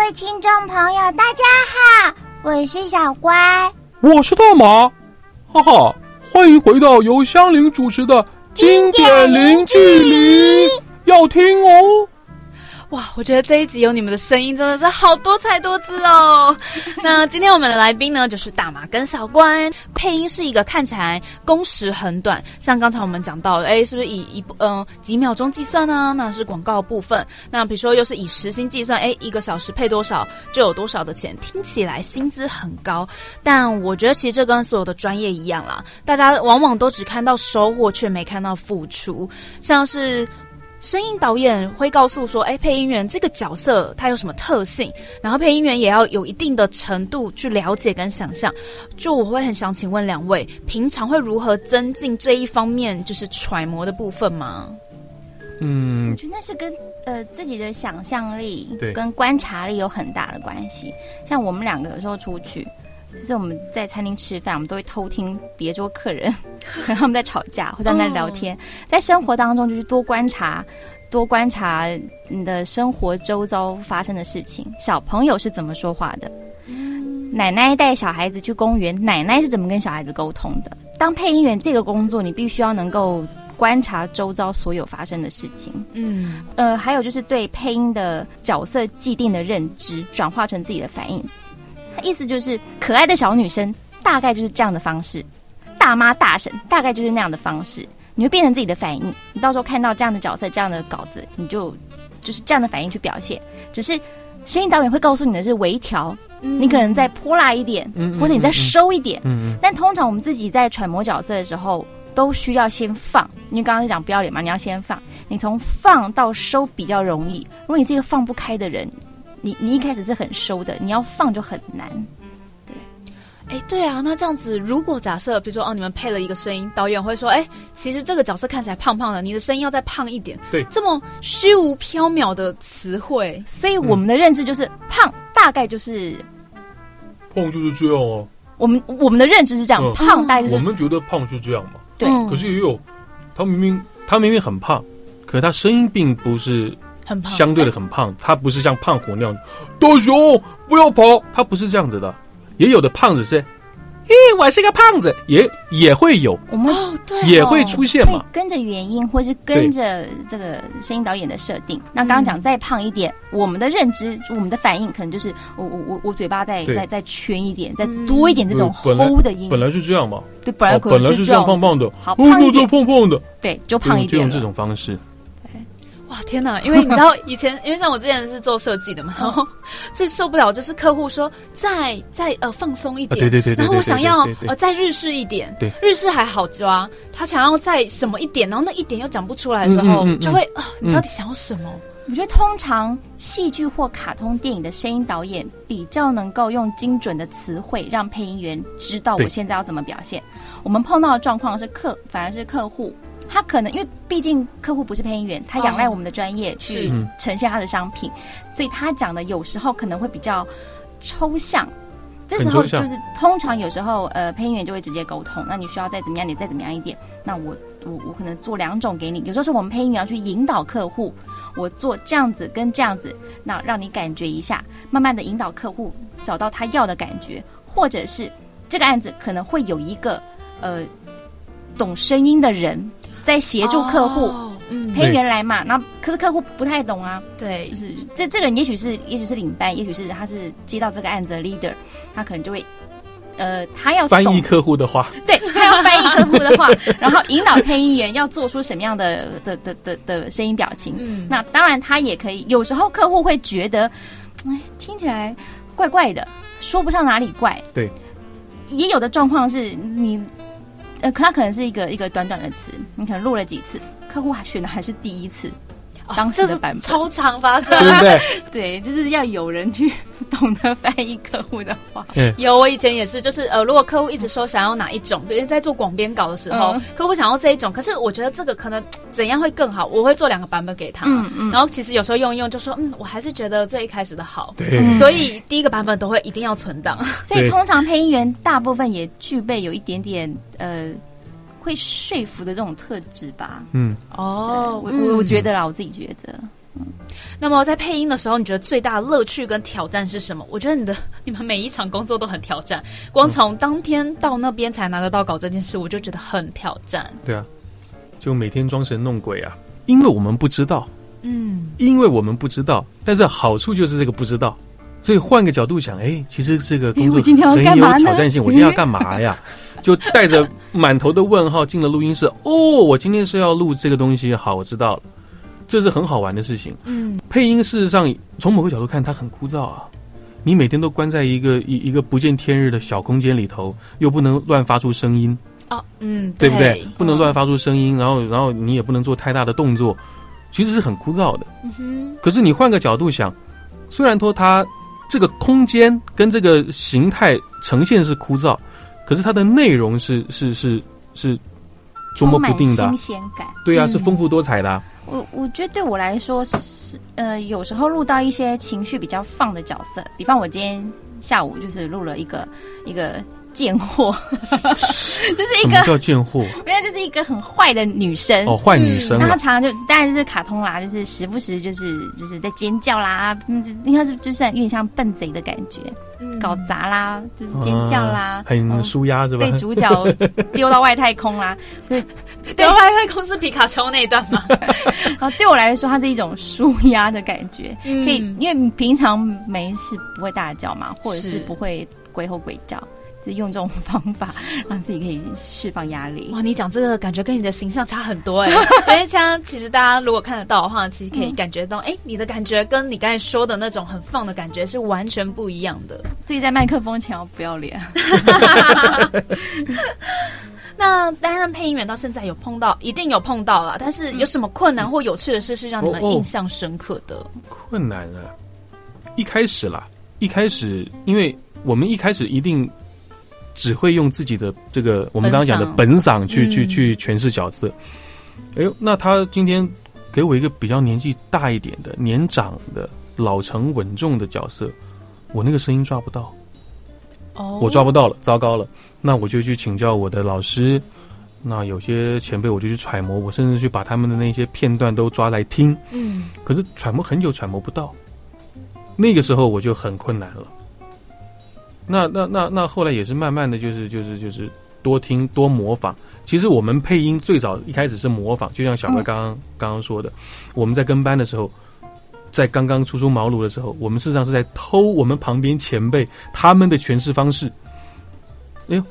位听众朋友，大家好，我是小乖，我是大马，哈哈，欢迎回到由香菱主持的经典零距离，要听哦。哇，我觉得这一集有你们的声音真的是好多彩多姿哦。那今天我们的来宾呢，就是大马跟小关，配音是一个看起来工时很短，像刚才我们讲到了，是不是以几秒钟计算啊？那是广告部分。那比如说又是以时薪计算，一个小时配多少就有多少的钱，听起来薪资很高，但我觉得其实这跟所有的专业一样啦，大家往往都只看到收获，却没看到付出，像是声音导演会告诉说，配音员这个角色他有什么特性，然后配音员也要有一定的程度去了解跟想象。就我会很想请问两位，平常会如何增进这一方面就是揣摩的部分吗？我觉得那是跟自己的想象力跟观察力有很大的关系。像我们两个有时候出去，就是我们在餐厅吃饭，我们都会偷听别桌客人和他们在吵架或者在聊天。在生活当中就是多观察你的生活周遭发生的事情，小朋友是怎么说话的，奶奶带小孩子去公园，奶奶是怎么跟小孩子沟通的。当配音员这个工作，你必须要能够观察周遭所有发生的事情。还有就是对配音的角色既定的认知转化成自己的反应，意思就是可爱的小女生大概就是这样的方式，大妈大婶大概就是那样的方式，你会变成自己的反应。你到时候看到这样的角色，这样的稿子，你就是这样的反应去表现。只是声音导演会告诉你的是微调，你可能再泼辣一点，或者你再收一点。但通常我们自己在揣摩角色的时候，都需要先放，因为刚刚讲不要脸嘛，你要先放，你从放到收比较容易。如果你是一个放不开的人，你一开始是很收的，你要放就很难。对啊，那这样子，如果假设比如说你们配了一个声音，导演会说其实这个角色看起来胖胖的，你的声音要再胖一点。对，这么虚无缥缈的词汇，所以我们的认知就是胖大概就是胖就是这样啊。我们的认知是这样，胖大概就是我们觉得胖是这样嘛。对，可是也有他明明很胖，可是他声音并不是很胖，相对的很胖，他不是像胖虎那样大熊不要跑，他不是这样子的。也有的胖子是我是个胖子，也会有，我们也会出现嘛，跟着原因或是跟着这个声音导演的设定。那刚刚讲再胖一点，我们的认知我们的反应可能就是我嘴巴再圈一点，再多一点这种齁的音。本来是这样嘛，对，本来是这样胖胖的，好胖一点，胖胖的，对，就胖一点，就用这种方式。哇，天哪！因为你知道以前，因为像我之前是做设计的嘛，然后最受不了就是客户说再放松一点，对，然后我想要再日式一点，对，日式还好抓，他想要再什么一点，然后那一点又讲不出来的时候，就会你到底想要什么？我觉得通常戏剧或卡通电影的声音导演比较能够用精准的词汇让配音员知道我现在要怎么表现。我们碰到的状况是反而是客户。他可能因为毕竟客户不是配音员，他仰赖我们的专业去呈现他的商品，所以他讲的有时候可能会比较抽象。这时候就是通常有时候配音员就会直接沟通，那你需要再怎么样，你再怎么样一点，那我可能做两种给你。有时候是我们配音员要去引导客户，我做这样子跟这样子，那让你感觉一下，慢慢的引导客户找到他要的感觉，或者是这个案子可能会有一个懂声音的人在协助客户，配音员来嘛，那可是客户不太懂啊。对，就是这个人也许是领班，也许是他是接到这个案子的 leader， 他可能就会他要翻译客户的话，对，他要翻译客户的话，然后引导配音员要做出什么样的声音表情。那当然他也可以，有时候客户会觉得，听起来怪怪的，说不上哪里怪。对，也有的状况是你。它可能是一个短短的词，你可能录了几次，客户选的还是第一次，当时的版本超常发生，对不对？对，就是要有人去懂得翻译客户的话。有，我以前也是，就是如果客户一直说想要哪一种，比如在做广编稿的时候，客户想要这一种，可是我觉得这个可能怎样会更好，我会做两个版本给他。然后其实有时候用一用就说，我还是觉得最一开始的好。对，所以第一个版本都会一定要存档。所以通常配音员大部分也具备有一点点会说服的这种特质吧。我觉得啦，我自己觉得。那么在配音的时候，你觉得最大的乐趣跟挑战是什么？我觉得你们每一场工作都很挑战，光从当天到那边才拿得到稿这件事，我就觉得很挑战。对啊，就每天装神弄鬼啊，因为我们不知道，但是好处就是这个不知道，所以换个角度想，其实这个工作很有挑战性，我今天要干嘛呀？就带着满头的问号进了录音室，我今天是要录这个东西，好，我知道了。这是很好玩的事情。配音事实上从某个角度看它很枯燥啊，你每天都关在一个不见天日的小空间里头，又不能乱发出声音啊，对不对？不能乱发出声音，然后你也不能做太大的动作，其实是很枯燥的。可是你换个角度想，虽然说它这个空间跟这个形态呈现是枯燥，可是它的内容是捉摸不定的，新鲜感，对啊，是丰富多彩的啊。我觉得对我来说是，有时候录到一些情绪比较放的角色，比方我今天下午就是录了一个贱货，就是一个什么叫贱货？没有，就是一个很坏的女生。坏女生。那她常常就当然是卡通啦，就是时不时就是在尖叫啦，应该是就算有点像笨贼的感觉，搞砸啦，就是尖叫啦，很舒压是吧？被主角丢到外太空啦，对。对，外太空是皮卡丘那一段吗？然后对我来说，它是一种舒压的感觉，可以，因为你平常没事不会大叫嘛，或者是不会鬼吼鬼叫，就用这种方法让自己可以释放压力。哇，你讲这个感觉跟你的形象差很多因为像其实大家如果看得到的话，其实可以感觉到，你的感觉跟你刚才说的那种很放的感觉是完全不一样的。自己在麦克风前要不要脸？那担任配音员到现在一定有碰到啦，但是有什么困难或有趣的事是让你们印象深刻的？困难啊，一开始因为我们一开始一定只会用自己的这个我们刚刚讲的本嗓去诠释角色。那他今天给我一个比较年纪大一点的年长的老成稳重的角色，我那个声音抓不到，我抓不到了，糟糕了。那我就去请教我的老师，那有些前辈我就去揣摩，我甚至去把他们的那些片段都抓来听。可是揣摩很久揣摩不到，那个时候我就很困难了。那后来也是慢慢的就是多听多模仿。其实我们配音最早一开始是模仿，就像小哥刚刚说的，我们在跟班的时候，在刚刚初出茅庐的时候，我们事实上是在偷我们旁边前辈他们的诠释方式。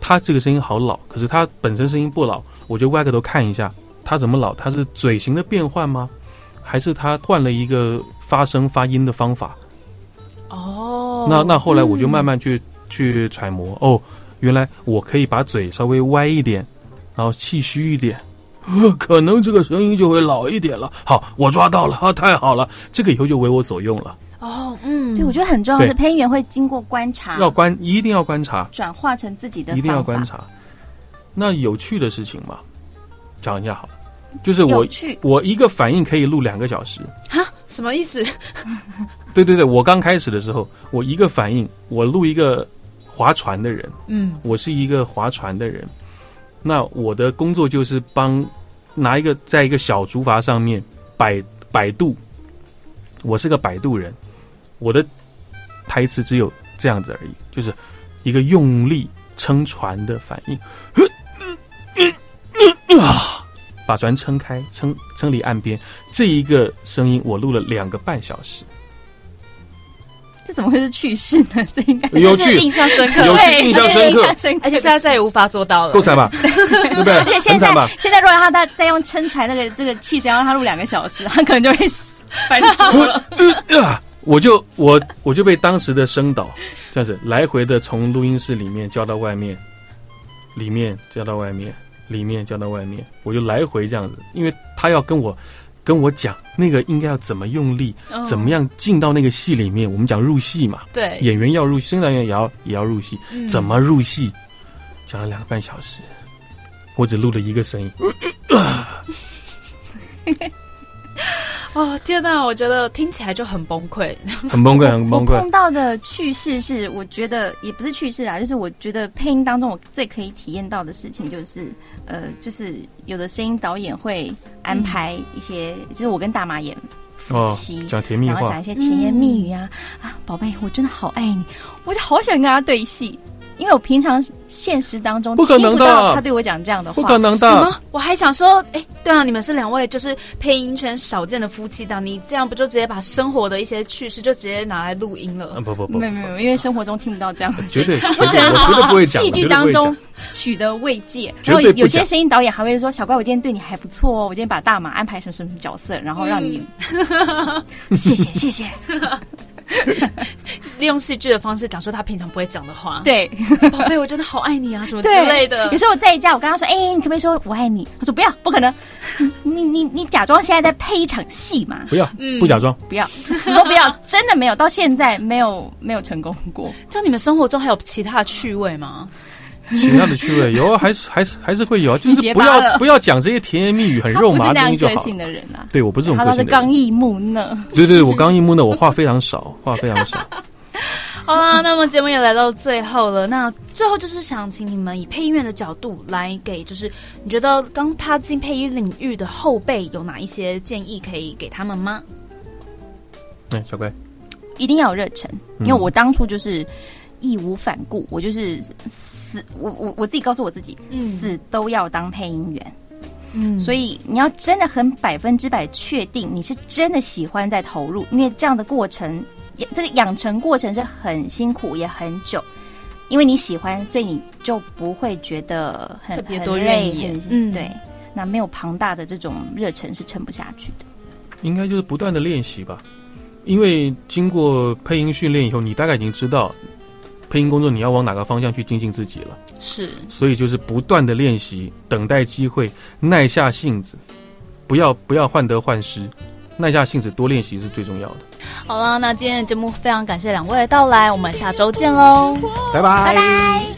他这个声音好老，可是他本身声音不老，我就歪个头看一下他怎么老，他是嘴型的变换吗？还是他换了一个发声发音的方法？那后来我就慢慢去揣摩，原来我可以把嘴稍微歪一点，然后气虚一点，可能这个声音就会老一点了。好，我抓到了啊，太好了，这个以后就为我所用了。对，我觉得很重要的是配音员会经过观察，一定要观察，转化成自己的方法，一定要观察。那有趣的事情嘛，讲一下好了，就是我一个反应可以录2个小时。哈，什么意思？对，我刚开始的时候，我一个反应，我录一个划船的人，我是一个划船的人，那我的工作就是拿一个在一个小竹筏上面摆渡，我是个摆渡人。我的台词只有这样子而已，就是一个用力撑船的反应，把船撑开，撑离岸边。这一个声音我录了2个半小时。这怎么会是趣事呢？这应该是印象深刻，印象深刻，而且现在再也无法做到了，够惨吧？对不对？而且现在如果让他再用撑船那个这个气声，让他录2个小时，他可能就会翻桌了。我就被当时的声导这样子来回的从录音室里面叫到外面，里面叫到外面，里面叫到外面，我就来回这样子，因为他要跟我讲那个应该要怎么用力，怎么样进到那个戏里面。我们讲入戏嘛，对，演员要入戏，声导演也要入戏，怎么入戏？讲了2个半小时，我只录了一个声音。天哪！我觉得听起来就很崩溃，很崩溃，很崩溃。我碰到的趣事是，我觉得也不是趣事啦，就是我觉得配音当中我最可以体验到的事情，就是有的声音导演会安排一些，就是我跟大马演夫妻，讲甜蜜话，然后讲一些甜言蜜语啊、啊，宝贝，我真的好爱你，我就好想跟他对戏，因为我平常现实当中听不到他对我讲这样的话，不可能的。什么？我还想说，哎，对啊，你们是两位就是配音圈少见的夫妻档，你这样不就直接把生活的一些趣事就直接拿来录音了？啊、不，没有没有，因为生活中听不到这样的，绝对不会讲。戏剧当中取得慰藉，然后有些声音导演还会说：“小乖，我今天对你还不错哦，我今天把大马安排成什么角色，然后让你、谢谢谢谢。”利用戏剧的方式讲说他平常不会讲的话，对，宝贝，我真的好爱你啊，什么之类的。有时候我在家，我跟他说：“哎、欸，你可不可以说我爱你？”他说：“不要，不可能。你假装现在在配一场戏嘛？不要，不假装，不要，死都不要，真的没有，到现在没有成功过。像你们生活中还有其他的趣味吗？其他的趣味有啊，还是会有啊，就是不要讲这些甜言蜜语很肉麻的东西就好。他不是那样个性的人啊，对，我不是这种个性的人，他是刚毅木讷。对，我刚毅木讷，我话非常少，好啦，那么节目也来到最后了，那最后就是想请你们以配音员的角度来给，就是你觉得刚踏进配音领域的后辈有哪一些建议可以给他们吗？嗯，小乖，一定要有热忱，因为我当初就是。义无反顾，我就是死，我自己告诉我自己、死都要当配音员。所以你要真的很100%确定你是真的喜欢在投入，因为这样的过程，这个养成过程是很辛苦也很久，因为你喜欢，所以你就不会觉得很特别多怨言。对，那没有庞大的这种热忱是撑不下去的。应该就是不断的练习吧，因为经过配音训练以后，你大概已经知道。配音工作你要往哪个方向去精进自己了，是，所以就是不断的练习，等待机会，耐下性子，不要患得患失，耐下性子多练习是最重要的。好了，那今天的节目非常感谢两位的到来，我们下周见喽，拜拜。